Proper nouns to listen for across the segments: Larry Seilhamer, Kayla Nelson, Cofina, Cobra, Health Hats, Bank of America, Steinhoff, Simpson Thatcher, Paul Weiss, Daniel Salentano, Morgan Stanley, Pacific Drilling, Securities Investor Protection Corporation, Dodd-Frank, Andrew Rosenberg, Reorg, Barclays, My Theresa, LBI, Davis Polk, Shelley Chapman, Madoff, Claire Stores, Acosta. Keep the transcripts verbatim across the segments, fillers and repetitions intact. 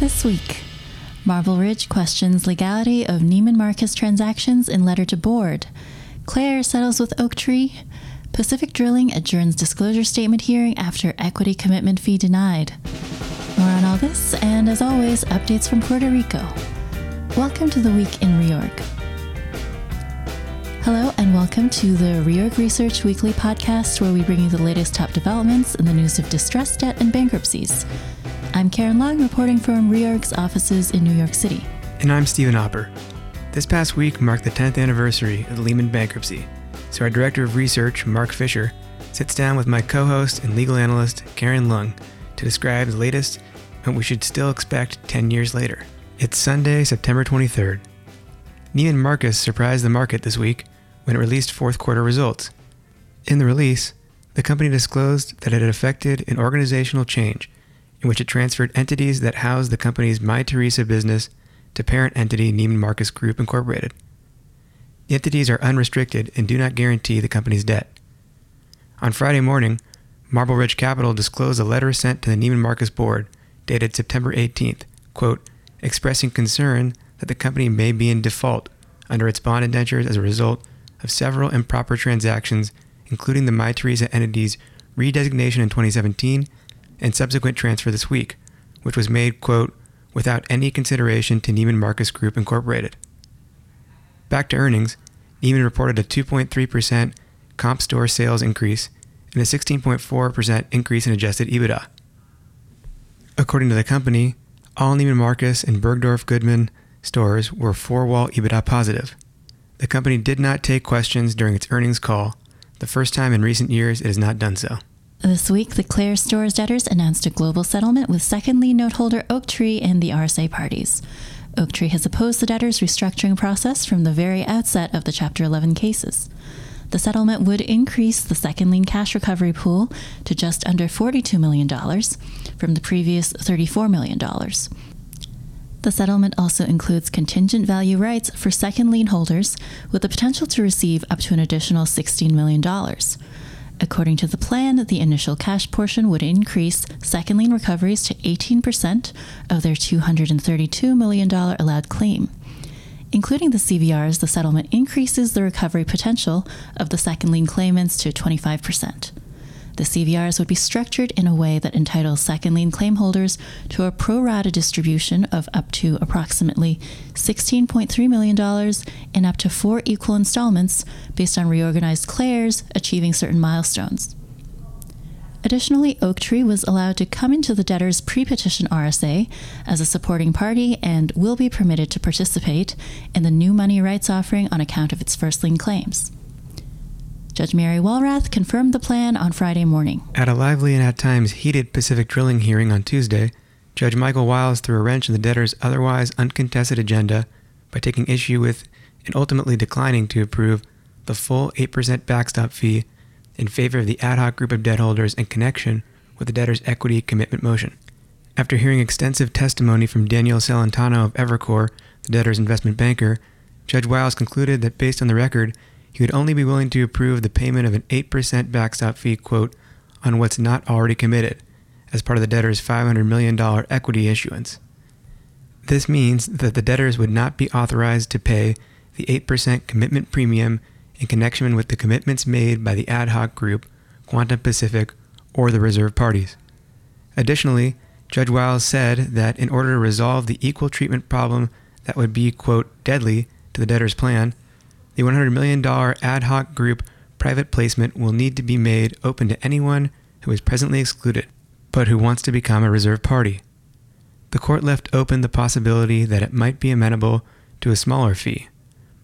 This week, Marble Ridge questions legality of Neiman Marcus transactions in letter to board. Claire settles with Oaktree. Pacific Drilling adjourns disclosure statement hearing after equity commitment fee denied. More on all this, and as always, updates from Puerto Rico. Welcome to the Week in Reorg. Hello, and welcome to the Reorg Research Weekly podcast, where we bring you the latest top developments in the news of distress, debt, and bankruptcies. I'm Karen Lung, reporting from Reorg's offices in New York City. And I'm Stephen Opper. This past week marked the tenth anniversary of the Lehman bankruptcy, so our Director of Research, Mark Fisher, sits down with my co-host and legal analyst, Karen Lung, to describe the latest and what we should still expect ten years later. It's Sunday, September twenty-third. Neiman Marcus surprised the market this week when it released fourth quarter results. In the release, the company disclosed that it had effected an organizational change in which it transferred entities that housed the company's My Theresa business to parent entity Neiman Marcus Group Incorporated. The entities are unrestricted and do not guarantee the company's debt. On Friday morning, Marble Ridge Capital disclosed a letter sent to the Neiman Marcus board dated September eighteenth, quote, expressing concern that the company may be in default under its bond indentures as a result of several improper transactions, including the My Theresa entity's redesignation in twenty seventeen and subsequent transfer this week, which was made, quote, without any consideration to Neiman Marcus Group Incorporated. Back to earnings, Neiman reported a two point three percent comp store sales increase and a sixteen point four percent increase in adjusted EBITDA. According to the company, all Neiman Marcus and Bergdorf Goodman stores were four-wall EBITDA positive. The company did not take questions during its earnings call, the first time in recent years it has not done so. This week, the Claire Stores debtors announced a global settlement with second lien noteholder Oaktree and the R S A parties. Oaktree has opposed the debtors' restructuring process from the very outset of the Chapter eleven cases. The settlement would increase the second lien cash recovery pool to just under forty-two million dollars from the previous thirty-four million dollars. The settlement also includes contingent value rights for second lien holders with the potential to receive up to an additional sixteen million dollars. According to the plan, the initial cash portion would increase second lien recoveries to eighteen percent of their two hundred thirty-two million dollars allowed claim. Including the C V Rs, the settlement increases the recovery potential of the second lien claimants to twenty-five percent. The C V Rs would be structured in a way that entitles second lien claim holders to a pro rata distribution of up to approximately sixteen point three million dollars in up to four equal installments based on reorganized Claire's achieving certain milestones. Additionally, Oaktree was allowed to come into the debtor's pre-petition R S A as a supporting party and will be permitted to participate in the new money rights offering on account of its first lien claims. Judge Mary Walrath confirmed the plan on Friday morning. At a lively and at times heated Pacific Drilling hearing on Tuesday, Judge Michael Wiles threw a wrench in the debtor's otherwise uncontested agenda by taking issue with and ultimately declining to approve the full eight percent backstop fee in favor of the ad hoc group of debt holders in connection with the debtor's equity commitment motion. After hearing extensive testimony from Daniel Salentano of Evercore, the debtor's investment banker, Judge Wiles concluded that based on the record, he would only be willing to approve the payment of an eight percent backstop fee, quote, on what's not already committed, as part of the debtor's five hundred million dollars equity issuance. This means that the debtors would not be authorized to pay the eight percent commitment premium in connection with the commitments made by the ad hoc group, Quantum Pacific, or the reserve parties. Additionally, Judge Wiles said that in order to resolve the equal treatment problem that would be, quote, deadly to the debtor's plan, the one hundred million dollars ad hoc group private placement will need to be made open to anyone who is presently excluded, but who wants to become a reserve party. The court left open the possibility that it might be amenable to a smaller fee,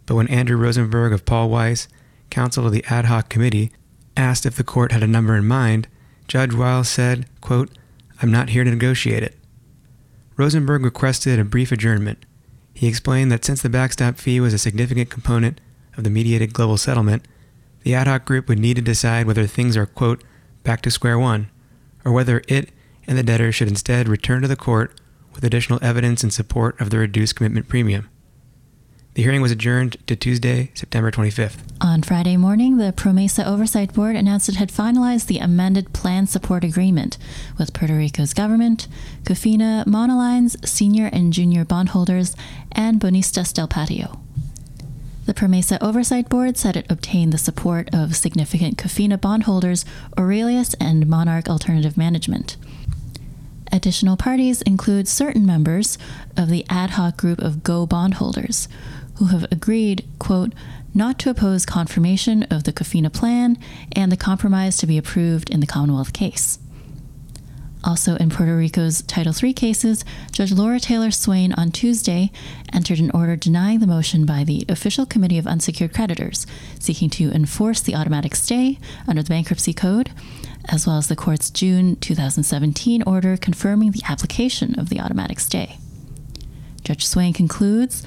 but when Andrew Rosenberg of Paul Weiss, counsel to the ad hoc committee, asked if the court had a number in mind, Judge Wiles said, quote, I'm not here to negotiate it. Rosenberg requested a brief adjournment. He explained that since the backstop fee was a significant component of the mediated global settlement, the ad hoc group would need to decide whether things are, quote, back to square one, or whether it and the debtor should instead return to the court with additional evidence in support of the reduced commitment premium. The hearing was adjourned to Tuesday, September twenty-fifth. On Friday morning, the PROMESA Oversight Board announced it had finalized the amended plan support agreement with Puerto Rico's government, Cofina, Monoline's senior and junior bondholders, and Bonistas del Patio. The PROMESA Oversight Board said it obtained the support of significant Cofina bondholders Aurelius and Monarch Alternative Management. Additional parties include certain members of the ad hoc group of Go bondholders, who have agreed, quote, not to oppose confirmation of the Cofina plan and the compromise to be approved in the Commonwealth case. Also in Puerto Rico's Title three cases, Judge Laura Taylor Swain on Tuesday entered an order denying the motion by the Official Committee of Unsecured Creditors, seeking to enforce the automatic stay under the Bankruptcy Code, as well as the court's June twenty seventeen order confirming the application of the automatic stay. Judge Swain concludes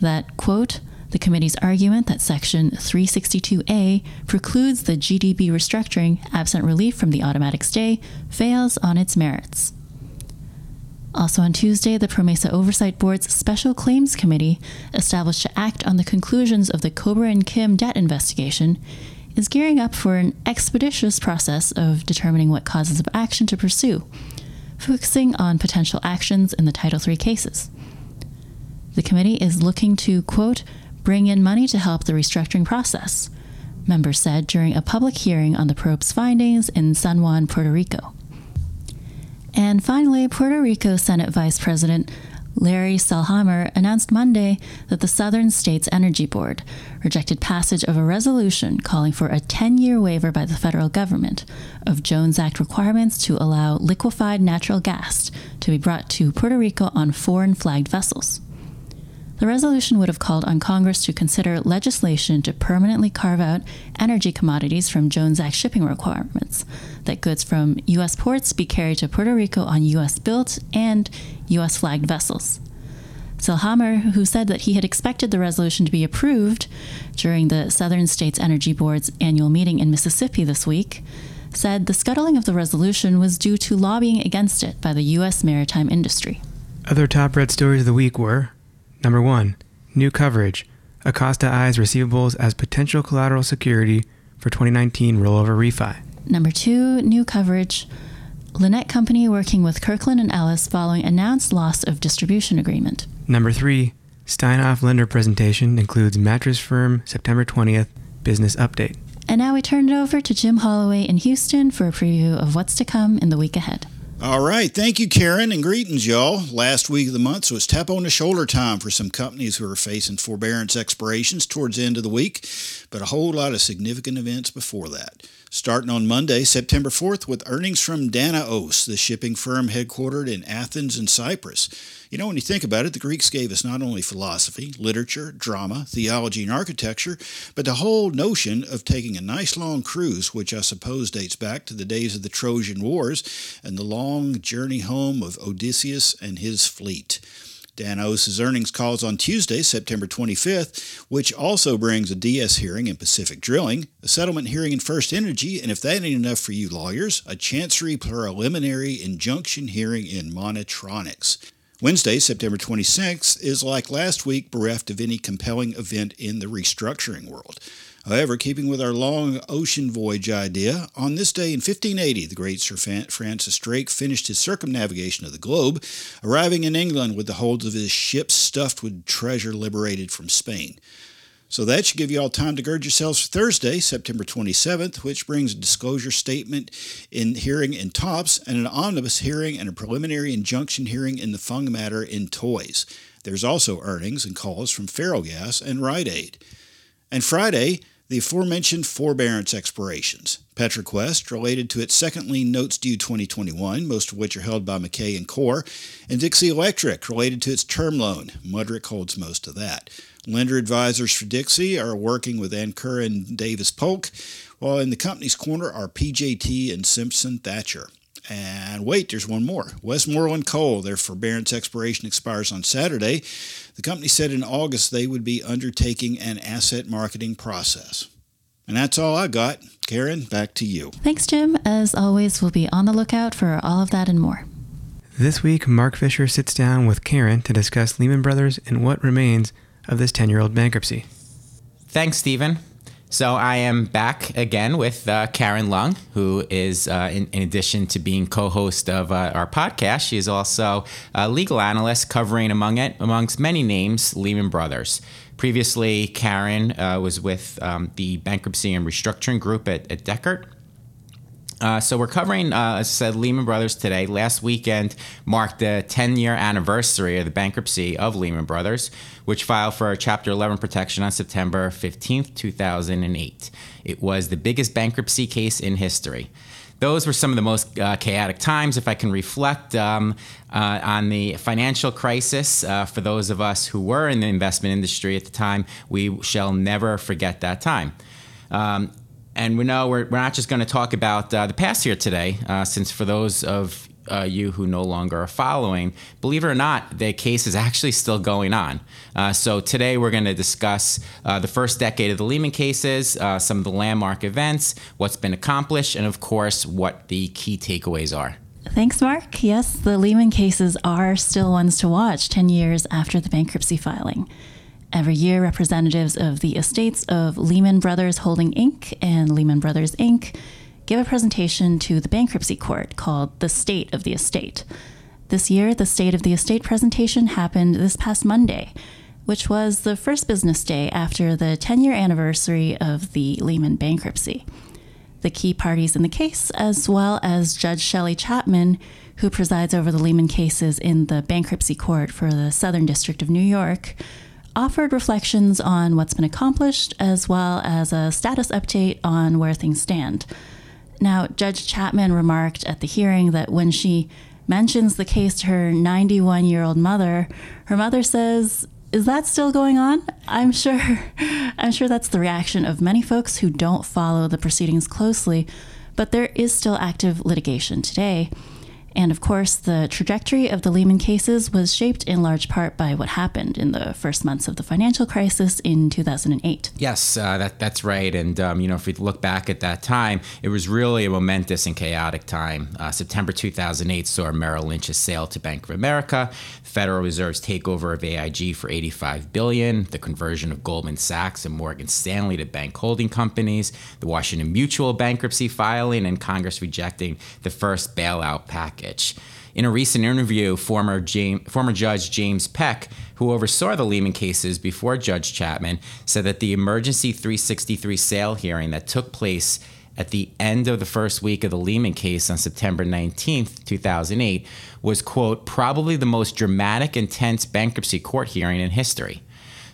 that, quote, the committee's argument that Section three sixty-two A precludes the G D B restructuring absent relief from the automatic stay fails on its merits. Also on Tuesday, the PROMESA Oversight Board's Special Claims Committee, established to act on the conclusions of the Cobra and Kim debt investigation, is gearing up for an expeditious process of determining what causes of action to pursue, focusing on potential actions in the Title three cases. The committee is looking to, quote, bring in money to help the restructuring process, members said during a public hearing on the probe's findings in San Juan, Puerto Rico. And finally, Puerto Rico Senate Vice President Larry Seilhamer announced Monday that the Southern States Energy Board rejected passage of a resolution calling for a ten-year waiver by the federal government of Jones Act requirements to allow liquefied natural gas to be brought to Puerto Rico on foreign-flagged vessels. The resolution would have called on Congress to consider legislation to permanently carve out energy commodities from Jones Act shipping requirements, that goods from U S ports be carried to Puerto Rico on U S-built and U S-flagged vessels. Seilhamer, who said that he had expected the resolution to be approved during the Southern States Energy Board's annual meeting in Mississippi this week, said the scuttling of the resolution was due to lobbying against it by the U S maritime industry. Other top red stories of the week were... Number one, new coverage. Acosta eyes receivables as potential collateral security for twenty nineteen rollover refi. Number two, new coverage. Lynette Company working with Kirkland and Ellis following announced loss of distribution agreement. Number three, Steinhoff lender presentation includes Mattress Firm September twentieth business update. And now we turn it over to Jim Holloway in Houston for a preview of what's to come in the week ahead. All right. Thank you, Karen, and greetings, y'all. Last week of the month, so it's tap on the shoulder time for some companies who are facing forbearance expirations towards the end of the week, but a whole lot of significant events before that. Starting on Monday, September fourth, with earnings from Danaos, the shipping firm headquartered in Athens and Cyprus. You know, when you think about it, the Greeks gave us not only philosophy, literature, drama, theology, and architecture, but the whole notion of taking a nice long cruise, which I suppose dates back to the days of the Trojan Wars and the long journey home of Odysseus and his fleet. Danaos' earnings calls on Tuesday, September twenty-fifth, which also brings a D S hearing in Pacific Drilling, a settlement hearing in First Energy, and if that ain't enough for you lawyers, a Chancery preliminary injunction hearing in Monotronics. Wednesday, September twenty-sixth, is like last week, bereft of any compelling event in the restructuring world. However, keeping with our long ocean voyage idea, on this day in fifteen eighty, the great Sir Francis Drake finished his circumnavigation of the globe, arriving in England with the holds of his ships stuffed with treasure liberated from Spain. So that should give you all time to gird yourselves for Thursday, September twenty-seventh, which brings a disclosure statement in hearing in T O P S and an omnibus hearing and a preliminary injunction hearing in the Fung matter in Toys. There's also earnings and calls from Ferrogas and Rite Aid. And Friday, the aforementioned forbearance expirations. PetraQuest, related to its second lien notes due twenty twenty-one, most of which are held by McKay and Core, and Dixie Electric, related to its term loan. Mudrick holds most of that. Lender advisors for Dixie are working with Ancura and Davis Polk, while in the company's corner are P J T and Simpson Thatcher. And wait, there's one more. Westmoreland Coal, their forbearance expiration expires on Saturday. The company said in August they would be undertaking an asset marketing process. And that's all I got. Karen, back to you. Thanks, Jim. As always, we'll be on the lookout for all of that and more. This week, Mark Fisher sits down with Karen to discuss Lehman Brothers and what remains of this ten-year-old bankruptcy. Thanks, Stephen. So I am back again with uh, Karen Lung, who is, uh, in, in addition to being co-host of uh, our podcast, she is also a legal analyst covering, among it, amongst many names, Lehman Brothers. Previously, Karen uh, was with um, the Bankruptcy and Restructuring Group at, at Deckert. Uh, so we're covering, uh, as I said, Lehman Brothers today. Last weekend marked the ten-year anniversary of the bankruptcy of Lehman Brothers, which filed for Chapter eleven protection on September fifteenth, two thousand eight. It was the biggest bankruptcy case in history. Those were some of the most uh, chaotic times, if I can reflect um, uh, on the financial crisis. Uh, for those of us who were in the investment industry at the time, we shall never forget that time. Um, And we know we're, we're not just going to talk about uh, the past here today, uh, since for those of uh, you who no longer are following, believe it or not, the case is actually still going on. Uh, so today we're going to discuss uh, the first decade of the Lehman cases, uh, some of the landmark events, what's been accomplished, and of course, what the key takeaways are. Thanks, Mark. Yes, the Lehman cases are still ones to watch ten years after the bankruptcy filing. Every year, representatives of the estates of Lehman Brothers Holding, Incorporated and Lehman Brothers, Incorporated give a presentation to the bankruptcy court called The State of the Estate. This year, the State of the Estate presentation happened this past Monday, which was the first business day after the ten-year anniversary of the Lehman bankruptcy. The key parties in the case, as well as Judge Shelley Chapman, who presides over the Lehman cases in the bankruptcy court for the Southern District of New York, offered reflections on what's been accomplished, as well as a status update on where things stand. Now, Judge Chapman remarked at the hearing that when she mentions the case to her ninety-one-year-old mother, her mother says, "Is that still going on?" I'm sure, I'm sure that's the reaction of many folks who don't follow the proceedings closely, but there is still active litigation today. And of course, the trajectory of the Lehman cases was shaped in large part by what happened in the first months of the financial crisis in two thousand eight. Yes, uh, that, that's right. And, um, you know, if we look back at that time, it was really a momentous and chaotic time. Uh, September two thousand eight saw Merrill Lynch's sale to Bank of America, Federal Reserve's takeover of A I G for eighty-five billion dollars, the conversion of Goldman Sachs and Morgan Stanley to bank holding companies, the Washington Mutual bankruptcy filing, and Congress rejecting the first bailout package. In a recent interview, former, James, former Judge James Peck, who oversaw the Lehman cases before Judge Chapman, said that the emergency three sixty-three sale hearing that took place at the end of the first week of the Lehman case on September nineteenth, two thousand eight, was, quote, probably the most dramatic, intense bankruptcy court hearing in history.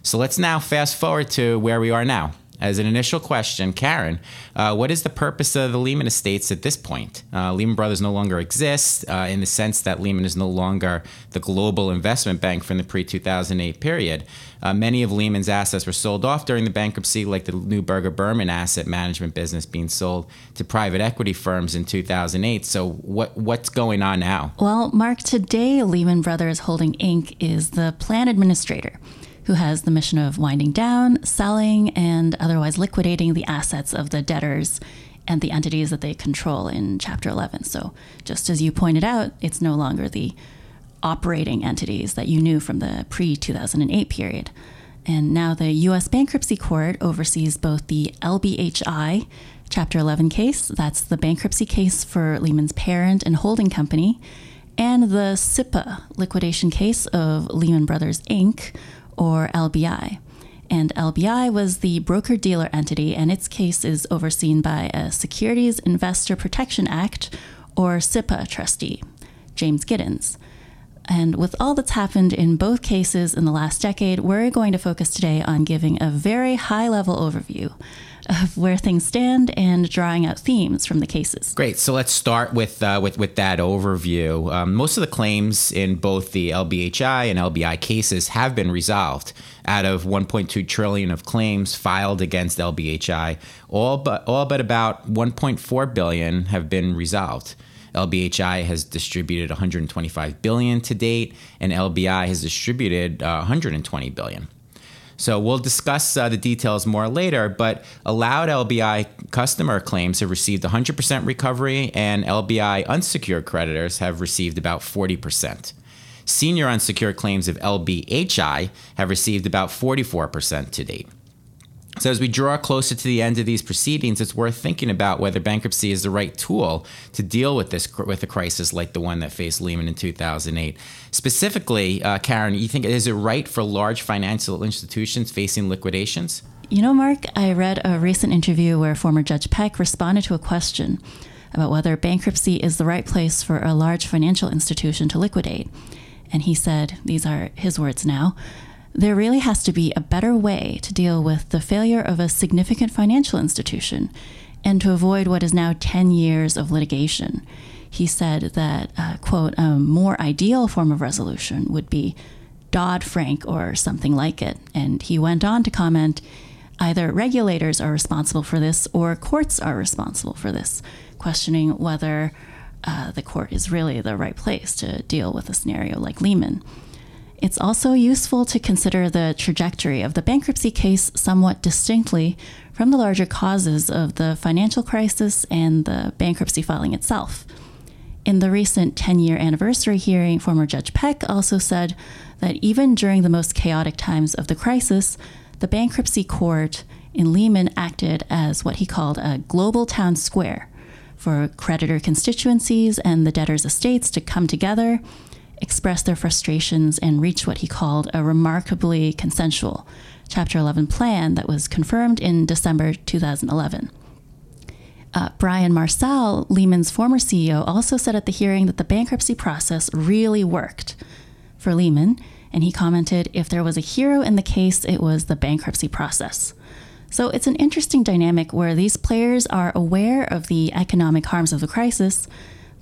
So let's now fast forward to where we are now. As an initial question, Karen, uh, what is the purpose of the Lehman estates at this point? Uh, Lehman Brothers no longer exists uh, in the sense that Lehman is no longer the global investment bank from the pre-two thousand eight period. Uh, many of Lehman's assets were sold off during the bankruptcy, like the Neuberger Berman asset management business being sold to private equity firms in two thousand eight. So what what's going on now? Well, Mark, today Lehman Brothers Holding, Incorporated is the plan administrator, who has the mission of winding down, selling, and otherwise liquidating the assets of the debtors and the entities that they control in Chapter eleven. So just as you pointed out, it's no longer the operating entities that you knew from the pre-two thousand eight period. And now the U S Bankruptcy Court oversees both the L B H I Chapter eleven case, that's the bankruptcy case for Lehman's parent and holding company, and the SIPA liquidation case of Lehman Brothers, Incorporated, or L B I. And L B I was the broker-dealer entity, and its case is overseen by a Securities Investor Protection Act, or SIPA, trustee, James Giddens. And with all that's happened in both cases in the last decade, we're going to focus today on giving a very high-level overview of where things stand and drawing out themes from the cases. Great. So let's start with uh, with, with that overview. Um, most of the claims in both the L B H I and L B I cases have been resolved. Out of one point two trillion dollars of claims filed against L B H I, all but all but about one point four billion dollars have been resolved. L B H I has distributed one hundred twenty-five billion dollars to date, and L B I has distributed uh, one hundred twenty billion dollars. So we'll discuss uh, the details more later, but allowed L B I customer claims have received one hundred percent recovery, and L B I unsecured creditors have received about forty percent. Senior unsecured claims of L B H I have received about forty-four percent to date. So as we draw closer to the end of these proceedings, it's worth thinking about whether bankruptcy is the right tool to deal with this with a crisis like the one that faced Lehman in two thousand eight. Specifically, uh, Karen, you think is it right for large financial institutions facing liquidations? You know, Mark, I read a recent interview where former Judge Peck responded to a question about whether bankruptcy is the right place for a large financial institution to liquidate. And he said, these are his words now, "There really has to be a better way to deal with the failure of a significant financial institution and to avoid what is now ten years of litigation." He said that, uh, quote, a more ideal form of resolution would be Dodd-Frank or something like it. And he went on to comment, either regulators are responsible for this or courts are responsible for this, questioning whether uh, the court is really the right place to deal with a scenario like Lehman. It's also useful to consider the trajectory of the bankruptcy case somewhat distinctly from the larger causes of the financial crisis and the bankruptcy filing itself. In the recent ten-year anniversary hearing, former Judge Peck also said that even during the most chaotic times of the crisis, the bankruptcy court in Lehman acted as what he called a global town square for creditor constituencies and the debtors' estates to come together, express their frustrations, and reach what he called a remarkably consensual Chapter eleven plan that was confirmed in December two thousand eleven. Uh, Brian Marsal, Lehman's former C E O, also said at the hearing that the bankruptcy process really worked for Lehman, and he commented, if there was a hero in the case, it was the bankruptcy process. So it's an interesting dynamic where these players are aware of the economic harms of the crisis,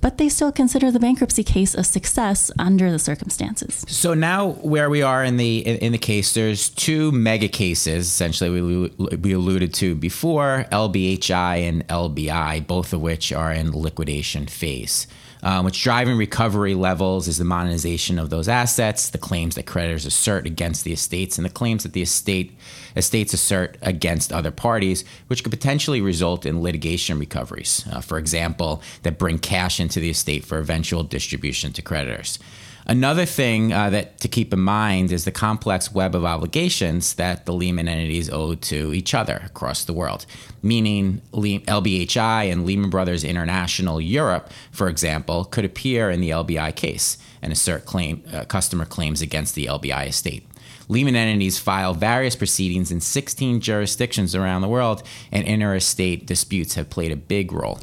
but they still consider the bankruptcy case a success under the circumstances. So now where we are in the in, in the case, there's two mega cases, essentially, we, we alluded to before, L B H I and L B I, both of which are in liquidation phase. Um, what's driving recovery levels is the monetization of those assets, the claims that creditors assert against the estates, and the claims that the estate estates assert against other parties, which could potentially result in litigation recoveries, uh, for example, that bring cash into the estate for eventual distribution to creditors. Another thing uh, that to keep in mind is the complex web of obligations that the Lehman entities owe to each other across the world, meaning L B H I and Lehman Brothers International Europe, for example, could appear in the L B I case and assert claim, uh, customer claims against the L B I estate. Lehman entities file various proceedings in sixteen jurisdictions around the world, and interstate disputes have played a big role.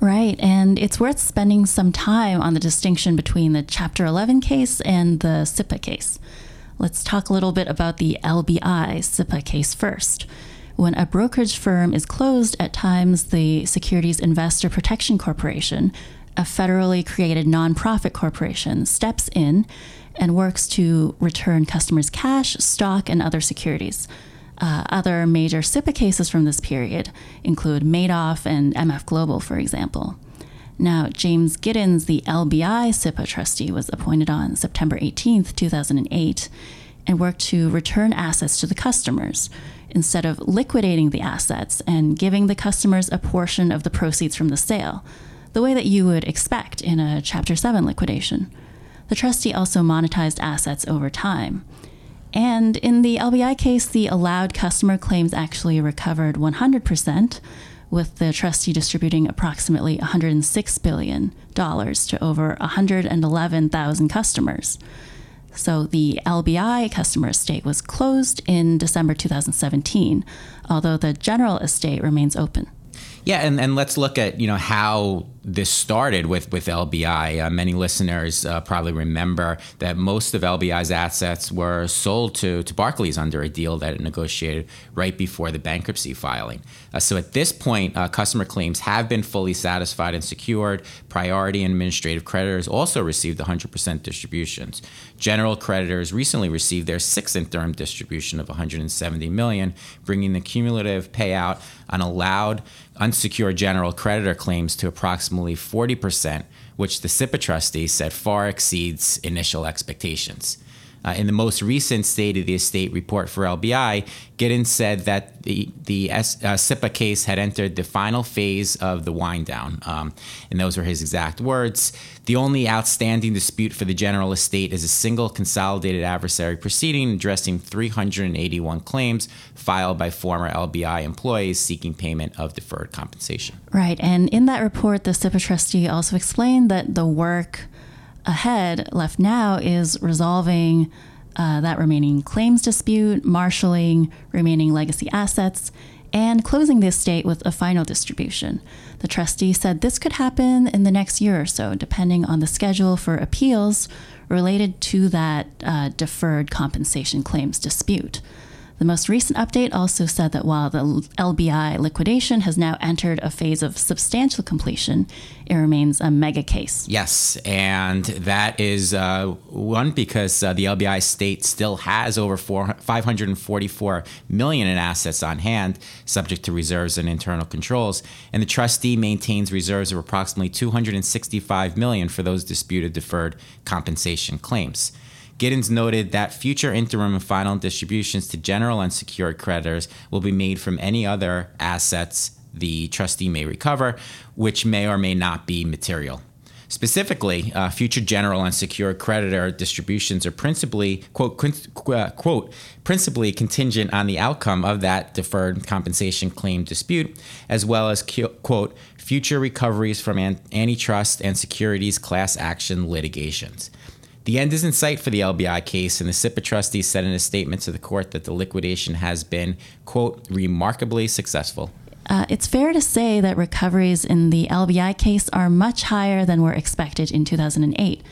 Right, and it's worth spending some time on the distinction between the Chapter eleven case and the S I P A case. Let's talk a little bit about the L B I S I P A case first. When a brokerage firm is closed, at times the Securities Investor Protection Corporation, a federally created nonprofit corporation, steps in and works to return customers' cash, stock, and other securities. Uh, other major S I P A cases from this period include Madoff and M F Global, for example. Now, James Giddens, the L B I S I P A trustee, was appointed on September eighteenth, two thousand eight, and worked to return assets to the customers instead of liquidating the assets and giving the customers a portion of the proceeds from the sale, the way that you would expect in a Chapter seven liquidation. The trustee also monetized assets over time. And in the L B I case, the allowed customer claims actually recovered one hundred percent, with the trustee distributing approximately one hundred six billion dollars to over one hundred eleven thousand customers. So the L B I customer estate was closed in December two thousand seventeen, although the general estate remains open. Yeah, and, and let's look at, you know, how this started with, with L B I. Uh, many listeners uh, probably remember that most of L B I's assets were sold to, to Barclays under a deal that it negotiated right before the bankruptcy filing. Uh, so at this point, uh, customer claims have been fully satisfied and secured. Priority and administrative creditors also received one hundred percent distributions. General creditors recently received their sixth interim distribution of one hundred seventy million dollars, bringing the cumulative payout on allowed unsecured general creditor claims to approximately forty percent, which the S I P A trustee said far exceeds initial expectations. Uh, in the most recent State of the Estate report for L B I, Giddens said that the, the S, uh, SIPA case had entered the final phase of the wind down. Um, and those were his exact words. The only outstanding dispute for the general estate is a single consolidated adversary proceeding addressing three hundred eighty-one claims filed by former L B I employees seeking payment of deferred compensation. Right. And in that report, the SIPA trustee also explained that the work ahead left now is resolving uh, that remaining claims dispute, marshaling remaining legacy assets, and closing the estate with a final distribution. The trustee said this could happen in the next year or so, depending on the schedule for appeals related to that uh, deferred compensation claims dispute. The most recent update also said that while the L B I liquidation has now entered a phase of substantial completion, it remains a mega case. Yes, and that is uh, one because uh, the L B I estate still has over four, five hundred forty-four million dollars in assets on hand, subject to reserves and internal controls, and the trustee maintains reserves of approximately two hundred sixty-five million dollars for those disputed deferred compensation claims. Giddens noted that future interim and final distributions to general unsecured creditors will be made from any other assets the trustee may recover, which may or may not be material. Specifically, uh, future general unsecured creditor distributions are principally, quote, quote, principally contingent on the outcome of that deferred compensation claim dispute, as well as, quote, future recoveries from antitrust and securities class action litigations. The end is in sight for the L B I case, and the SIPA trustee said in a statement to the court that the liquidation has been, quote, remarkably successful. Uh, it's fair to say that recoveries in the L B I case are much higher than were expected in two thousand eight.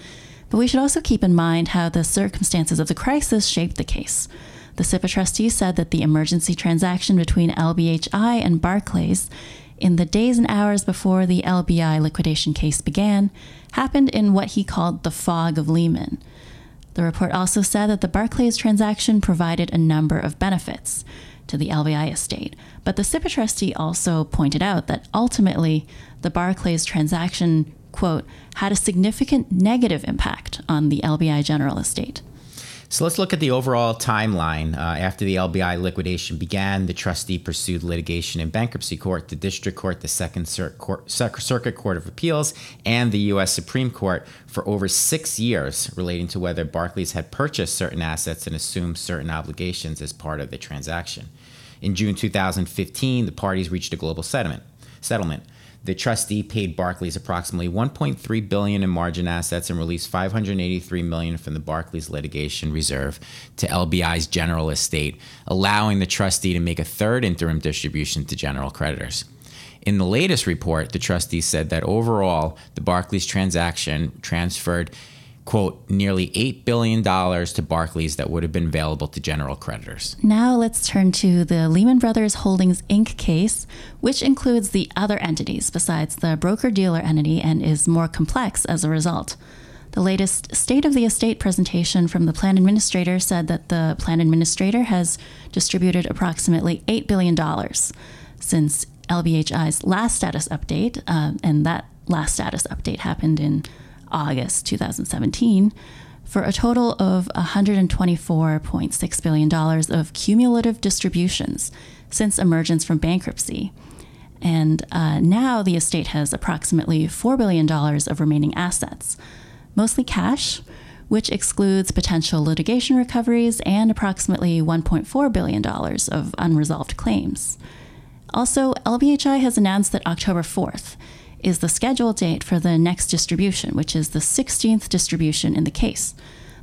But we should also keep in mind how the circumstances of the crisis shaped the case. The SIPA trustee said that the emergency transaction between L B H I and Barclays in the days and hours before the L B I liquidation case began happened in what he called the fog of Lehman. The report also said that the Barclays transaction provided a number of benefits to the L B I estate, but the SIPA trustee also pointed out that ultimately the Barclays transaction, quote, had a significant negative impact on the L B I general estate. So let's look at the overall timeline. Uh, after the L B I liquidation began, the trustee pursued litigation in bankruptcy court, the district court, the Second Cir- court, Cir- Circuit Court of Appeals, and the U S Supreme Court for over six years relating to whether Barclays had purchased certain assets and assumed certain obligations as part of the transaction. In June two thousand fifteen, the parties reached a global settlement. settlement. The trustee paid Barclays approximately one point three billion dollars in margin assets and released five hundred eighty-three million dollars from the Barclays litigation reserve to L B I's general estate, allowing the trustee to make a third interim distribution to general creditors. In the latest report, the trustee said that overall, the Barclays transaction transferred, quote, nearly eight billion dollars to Barclays that would have been available to general creditors. Now let's turn to the Lehman Brothers Holdings, Incorporated case, which includes the other entities besides the broker-dealer entity and is more complex as a result. The latest State of the Estate presentation from the plan administrator said that the plan administrator has distributed approximately eight billion dollars since L B H I's last status update, uh, and that last status update happened in August two thousand seventeen, for a total of one hundred twenty-four point six billion dollars of cumulative distributions since emergence from bankruptcy. And uh, now the estate has approximately four billion dollars of remaining assets, mostly cash, which excludes potential litigation recoveries and approximately one point four billion dollars of unresolved claims. Also, L B H I has announced that October fourth is the scheduled date for the next distribution, which is the sixteenth distribution in the case.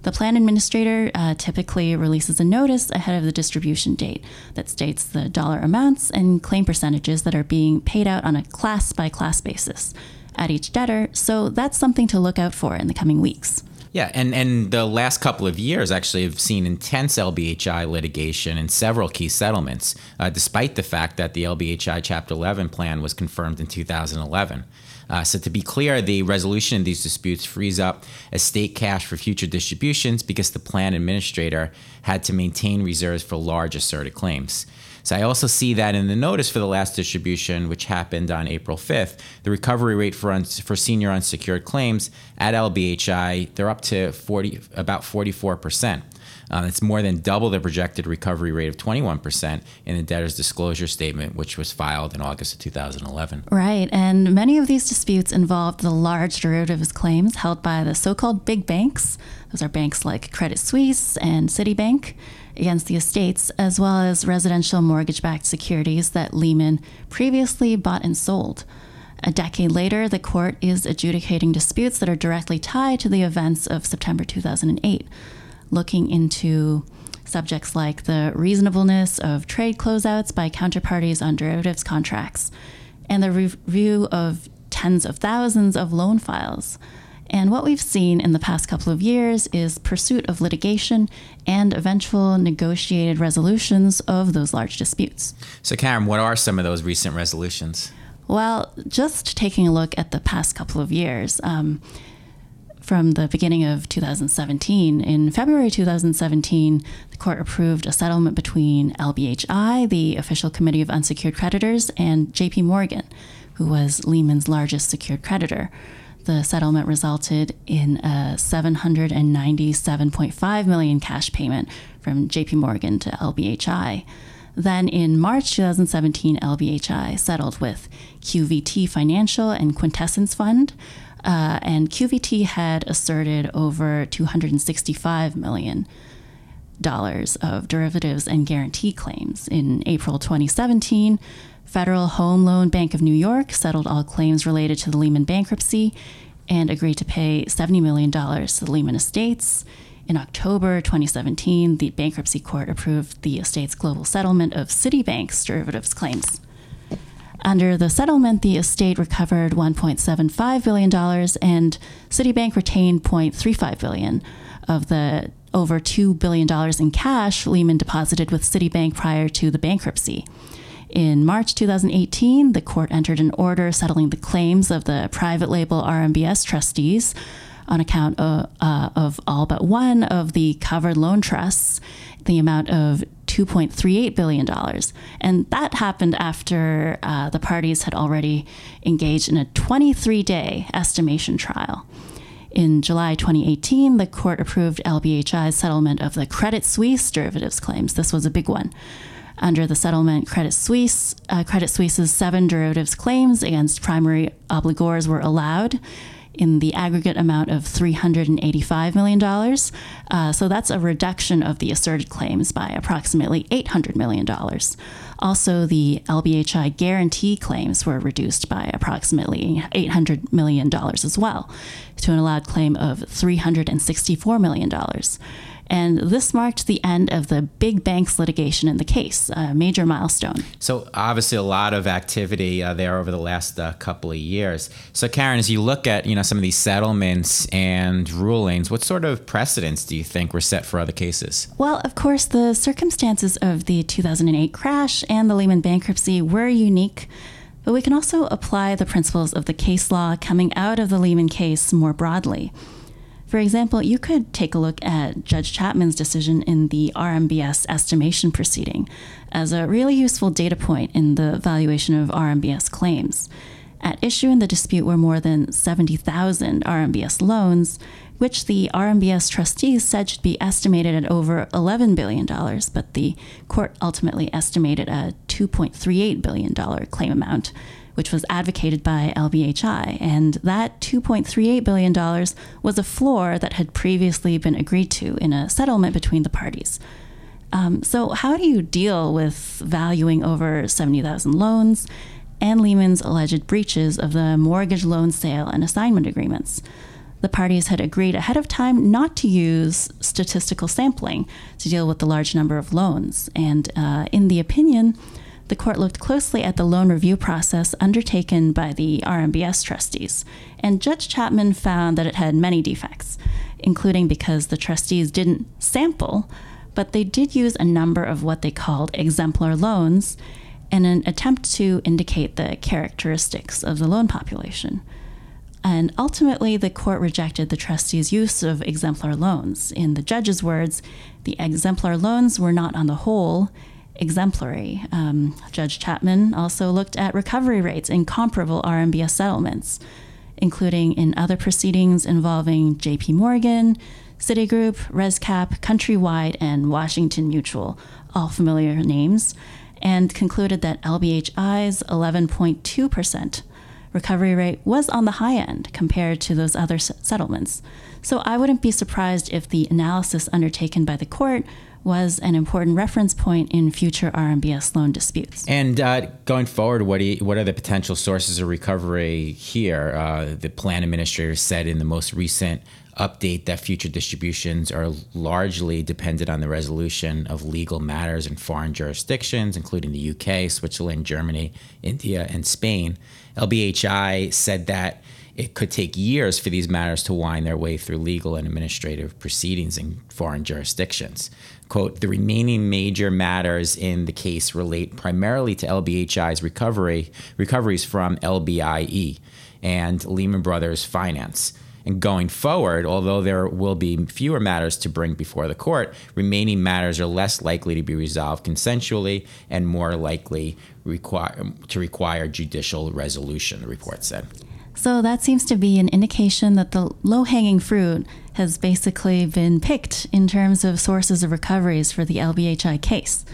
The plan administrator uh, typically releases a notice ahead of the distribution date that states the dollar amounts and claim percentages that are being paid out on a class-by-class basis at each debtor, so that's something to look out for in the coming weeks. Yeah, and, and the last couple of years actually have seen intense L B H I litigation and several key settlements, uh, despite the fact that the L B H I Chapter eleven plan was confirmed in two thousand eleven. Uh, so to be clear, the resolution of these disputes frees up estate cash for future distributions because the plan administrator had to maintain reserves for large asserted claims. So I also see that in the notice for the last distribution, which happened on April fifth, the recovery rate for un- for senior unsecured claims at L B H I, they're up to forty about forty-four percent. Um, it's more than double the projected recovery rate of twenty-one percent in the debtor's disclosure statement, which was filed in August of two thousand eleven. Right, and many of these disputes involved the large derivatives claims held by the so-called big banks. Those are banks like Credit Suisse and Citibank against the estates, as well as residential mortgage-backed securities that Lehman previously bought and sold. A decade later, the court is adjudicating disputes that are directly tied to the events of September two thousand eight. Looking into subjects like the reasonableness of trade closeouts by counterparties on derivatives contracts, and the review of tens of thousands of loan files. And what we've seen in the past couple of years is pursuit of litigation and eventual negotiated resolutions of those large disputes. So Karen, what are some of those recent resolutions? Well, just taking a look at the past couple of years, um, from the beginning of two thousand seventeen. In February two thousand seventeen, the court approved a settlement between L B H I, the Official Committee of Unsecured Creditors, and J P Morgan, who was Lehman's largest secured creditor. The settlement resulted in a seven hundred ninety-seven point five million dollars cash payment from J P Morgan to L B H I. Then in March two thousand seventeen, L B H I settled with Q V T Financial and Quintessence Fund, Uh, and Q V T had asserted over two hundred sixty-five million dollars of derivatives and guarantee claims. In April twenty seventeen, Federal Home Loan Bank of New York settled all claims related to the Lehman bankruptcy and agreed to pay seventy million dollars to the Lehman Estates. In October twenty seventeen, the bankruptcy court approved the estates' global settlement of Citibank's derivatives claims. Under the settlement, the estate recovered one point seven five billion dollars and Citibank retained zero point three five billion dollars of the over two billion dollars in cash Lehman deposited with Citibank prior to the bankruptcy. In March two thousand eighteen, the court entered an order settling the claims of the private label R M B S trustees on account of, uh, of all but one of the covered loan trusts, the amount of two point three eight billion dollars. And that happened after uh, the parties had already engaged in a twenty-three day estimation trial. In July twenty eighteen, the court approved L B H I's settlement of the Credit Suisse derivatives claims. This was a big one. Under the settlement, Credit Suisse, uh, Credit Suisse's seven derivatives claims against primary obligors were allowed in the aggregate amount of three hundred eighty-five million dollars. Uh, so that's a reduction of the asserted claims by approximately eight hundred million dollars. Also, the L B H I guarantee claims were reduced by approximately eight hundred million dollars as well, to an allowed claim of three hundred sixty-four million dollars. And this marked the end of the big banks litigation in the case, a major milestone. So obviously a lot of activity uh, there over the last uh, couple of years. So Karen, as you look at, you know, some of these settlements and rulings, what sort of precedents do you think were set for other cases? Well, of course, the circumstances of the two thousand eight crash and the Lehman bankruptcy were unique, but we can also apply the principles of the case law coming out of the Lehman case more broadly. For example, you could take a look at Judge Chapman's decision in the R M B S estimation proceeding as a really useful data point in the valuation of R M B S claims. At issue in the dispute were more than seventy thousand R M B S loans, which the R M B S trustees said should be estimated at over eleven billion dollars, but the court ultimately estimated a two point three eight billion dollars claim amount, which was advocated by L B H I. And that two point three eight billion dollars was a floor that had previously been agreed to in a settlement between the parties. Um, so how do you deal with valuing over seventy thousand loans and Lehman's alleged breaches of the mortgage loan sale and assignment agreements? The parties had agreed ahead of time not to use statistical sampling to deal with the large number of loans. And uh, in the opinion, the court looked closely at the loan review process undertaken by the R M B S trustees, and Judge Chapman found that it had many defects, including because the trustees didn't sample, but they did use a number of what they called exemplar loans in an attempt to indicate the characteristics of the loan population. And ultimately, the court rejected the trustee's use of exemplar loans. In the judge's words, the exemplar loans were not on the whole exemplary. Um, Judge Chapman also looked at recovery rates in comparable R M B S settlements, including in other proceedings involving J P Morgan, Citigroup, ResCap, Countrywide, and Washington Mutual, all familiar names, and concluded that L B H I's eleven point two percent recovery rate was on the high end compared to those other s- settlements. So I wouldn't be surprised if the analysis undertaken by the court was an important reference point in future R M B S loan disputes. And uh, going forward, what do you, what are the potential sources of recovery here? Uh, the plan administrator said in the most recent update that future distributions are largely dependent on the resolution of legal matters in foreign jurisdictions, including the U K, Switzerland, Germany, India, and Spain. L B H I said that it could take years for these matters to wind their way through legal and administrative proceedings in foreign jurisdictions. Quote, the remaining major matters in the case relate primarily to L B H I's recovery recoveries from L B I E and Lehman Brothers Finance. And going forward, although there will be fewer matters to bring before the court, remaining matters are less likely to be resolved consensually and more likely require, to require judicial resolution, the report said. So that seems to be an indication that the low-hanging fruit has basically been picked in terms of sources of recoveries for the L B H I case.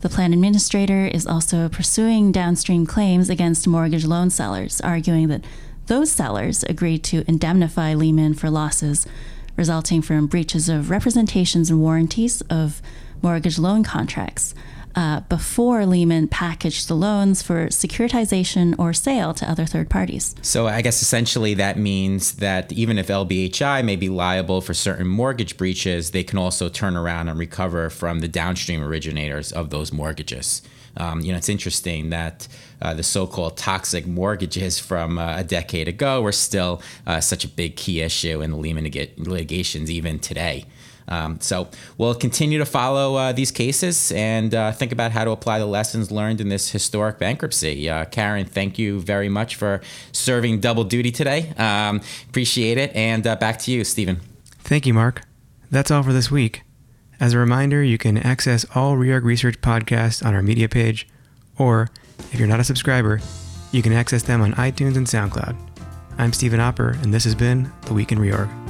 The plan administrator is also pursuing downstream claims against mortgage loan sellers, arguing that those sellers agreed to indemnify Lehman for losses resulting from breaches of representations and warranties of mortgage loan contracts uh, before Lehman packaged the loans for securitization or sale to other third parties. So I guess essentially that means that even if L B H I may be liable for certain mortgage breaches, they can also turn around and recover from the downstream originators of those mortgages. Um, you know, it's interesting that uh, the so-called toxic mortgages from uh, a decade ago were still uh, such a big key issue in the Lehman lig- litigations even today. Um, so we'll continue to follow uh, these cases and uh, think about how to apply the lessons learned in this historic bankruptcy. Uh, Karen, thank you very much for serving double duty today. Um, appreciate it. And uh, back to you, Stephen. Thank you, Mark. That's all for this week. As a reminder, you can access all REARG Research podcasts on our media page, or if you're not a subscriber, you can access them on iTunes and SoundCloud. I'm Stephen Opper, and this has been The Week in REARG.